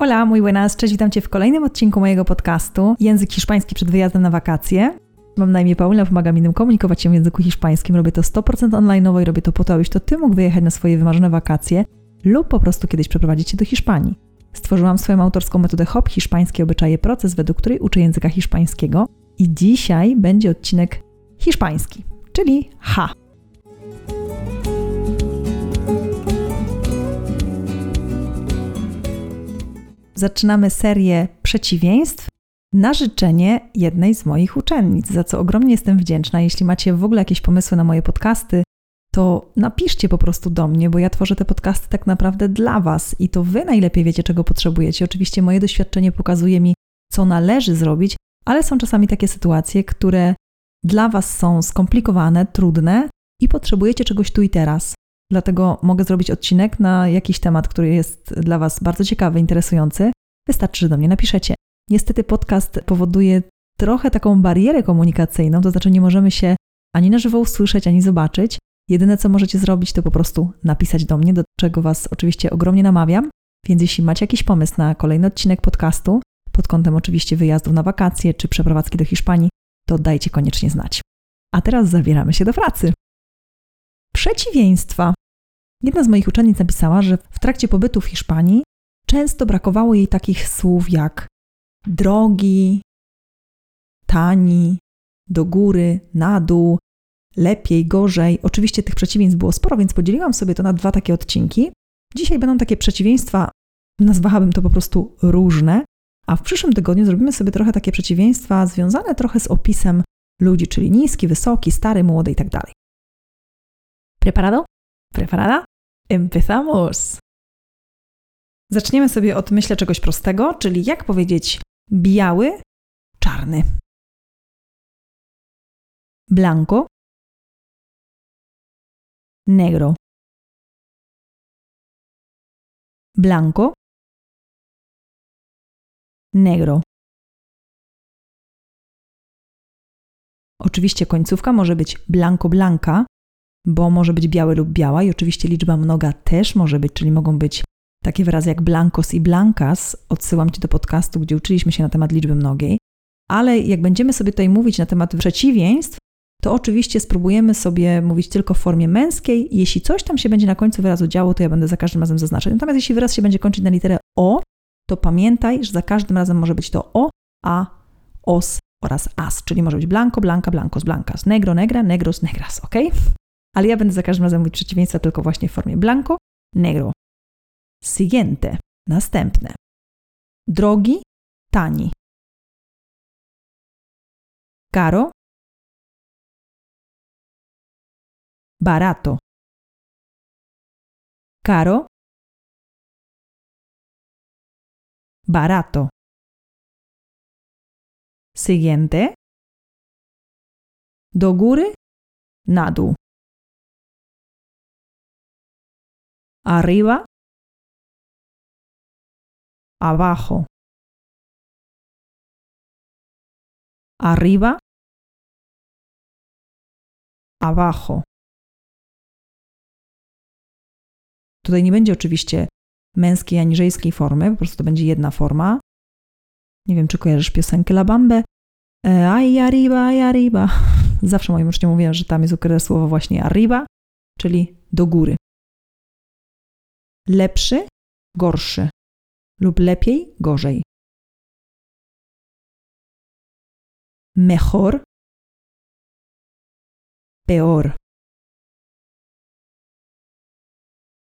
Hola, muy buenas, cześć, witam Cię w kolejnym odcinku mojego podcastu Język hiszpański przed wyjazdem na wakacje. Mam na imię Paula, pomagam innym komunikować się w języku hiszpańskim. Robię to 100% online'owo i robię to po to, abyś to Ty mógł wyjechać na swoje wymarzone wakacje lub po prostu kiedyś przeprowadzić się do Hiszpanii. Stworzyłam swoją autorską metodę hop, hiszpańskie obyczaje, proces, według której uczę języka hiszpańskiego. I dzisiaj będzie odcinek hiszpański, czyli ha. Zaczynamy serię przeciwieństw na życzenie jednej z moich uczennic, za co ogromnie jestem wdzięczna. Jeśli macie w ogóle jakieś pomysły na moje podcasty, to napiszcie po prostu do mnie, bo ja tworzę te podcasty tak naprawdę dla Was i to Wy najlepiej wiecie, czego potrzebujecie. Oczywiście moje doświadczenie pokazuje mi, co należy zrobić, ale są czasami takie sytuacje, które dla Was są skomplikowane, trudne i potrzebujecie czegoś tu i teraz. Dlatego mogę zrobić odcinek na jakiś temat, który jest dla Was bardzo ciekawy, interesujący. Wystarczy, że do mnie napiszecie. Niestety podcast powoduje trochę taką barierę komunikacyjną, to znaczy nie możemy się ani na żywo usłyszeć, ani zobaczyć. Jedyne, co możecie zrobić, to po prostu napisać do mnie, do czego Was oczywiście ogromnie namawiam. Więc jeśli macie jakiś pomysł na kolejny odcinek podcastu, pod kątem oczywiście wyjazdów na wakacje czy przeprowadzki do Hiszpanii, to dajcie koniecznie znać. A teraz zabieramy się do pracy. Przeciwieństwa. Jedna z moich uczennic napisała, że w trakcie pobytu w Hiszpanii często brakowało jej takich słów jak drogi, tani, do góry, na dół, lepiej, gorzej. Oczywiście tych przeciwieństw było sporo, więc podzieliłam sobie to na dwa takie odcinki. Dzisiaj będą takie przeciwieństwa, nazwałabym to po prostu różne, a w przyszłym tygodniu zrobimy sobie trochę takie przeciwieństwa związane trochę z opisem ludzi, czyli niski, wysoki, stary, młody i tak dalej. Preparado? Preparada? Empezamos! Zaczniemy sobie od, myślę, czegoś prostego, czyli jak powiedzieć biały, czarny. Blanco. Negro. Blanco. Negro. Oczywiście końcówka może być blanco, blanca, bo może być biały lub biała i oczywiście liczba mnoga też może być, czyli mogą być takie wyrazy jak blancos i blancas. Odsyłam Cię do podcastu, gdzie uczyliśmy się na temat liczby mnogiej. Ale jak będziemy sobie tutaj mówić na temat przeciwieństw, to oczywiście spróbujemy sobie mówić tylko w formie męskiej. Jeśli coś tam się będzie na końcu wyrazu działo, to ja będę za każdym razem zaznaczać. Natomiast jeśli wyraz się będzie kończyć na literę o, to pamiętaj, że za każdym razem może być to o, a, os oraz as. Czyli może być blanco, blanca, blancos, blancas, negro, negra, negros, negras, ok? Ale ja będę za każdym razem mówić przeciwieństwa tylko właśnie w formie blanco, negro. Siguiente. Następne. Drogi, tani. Caro. Barato. Caro. Barato. Siguiente. Do góry, na dół. Arriba. Abajo. Arriba. Abajo. Tutaj nie będzie oczywiście męskiej ani żeńskiej formy, po prostu to będzie jedna forma. Nie wiem, czy kojarzysz piosenkę La Bambę. Ay, arriba, ay, arriba. Zawsze moim uczniom mówię, że tam jest ukryte słowo właśnie arriba, czyli do góry. Lepszy, gorszy. Lub lepiej, gorzej. Mejor. Peor.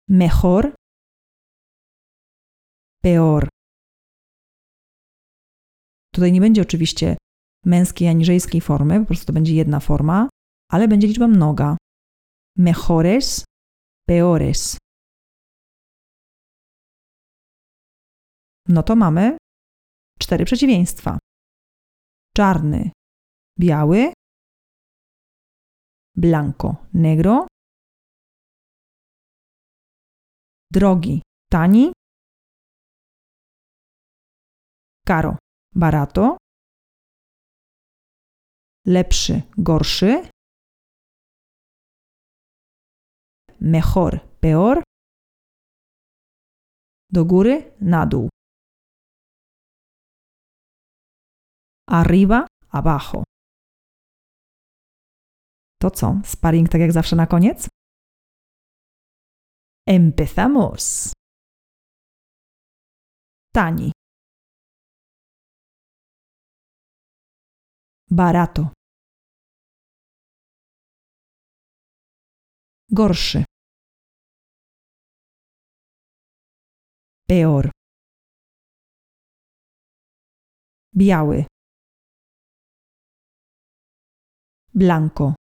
Mejor. Peor. Tutaj nie będzie oczywiście męskiej ani żeńskiej formy, po prostu to będzie jedna forma, ale będzie liczba mnoga. Mejores. Peores. No to mamy 4 przeciwieństwa. Czarny, biały, blanco, negro, drogi, tani, caro, barato, lepszy, gorszy, mejor, peor, do góry, na dół. arriba, abajo. To co? Sparring tak jak zawsze na koniec? Empezamos. Tani. Barato. Gorszy. Peor. Biały. Blanco.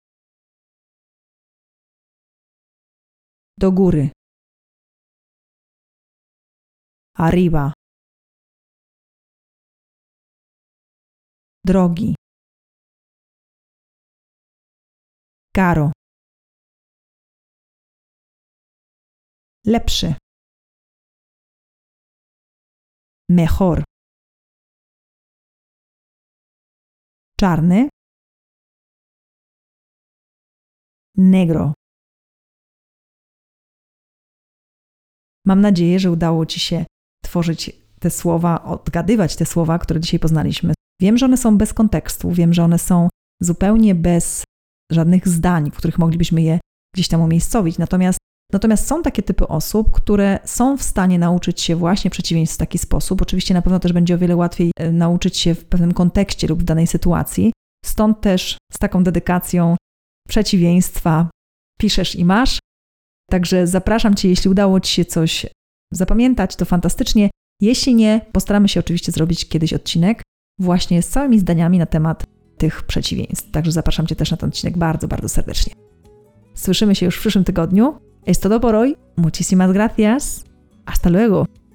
Do góry. Arriba. Drogi. Caro. Lepszy. Mejor. Czarny. Negro. Mam nadzieję, że udało Ci się tworzyć te słowa, odgadywać te słowa, które dzisiaj poznaliśmy. Wiem, że one są bez kontekstu, wiem, że one są zupełnie bez żadnych zdań, w których moglibyśmy je gdzieś tam umiejscowić. Natomiast są takie typy osób, które są w stanie nauczyć się właśnie przeciwieństw w taki sposób. Oczywiście na pewno też będzie o wiele łatwiej nauczyć się w pewnym kontekście lub w danej sytuacji. Stąd też z taką dedykacją przeciwieństwa piszesz i masz. Także zapraszam Cię, jeśli udało Ci się coś zapamiętać, to fantastycznie. Jeśli nie, postaramy się oczywiście zrobić kiedyś odcinek właśnie z całymi zdaniami na temat tych przeciwieństw. Także zapraszam Cię też na ten odcinek bardzo, bardzo serdecznie. Słyszymy się już w przyszłym tygodniu. Es todo por hoy. Muchísimas gracias. Hasta luego.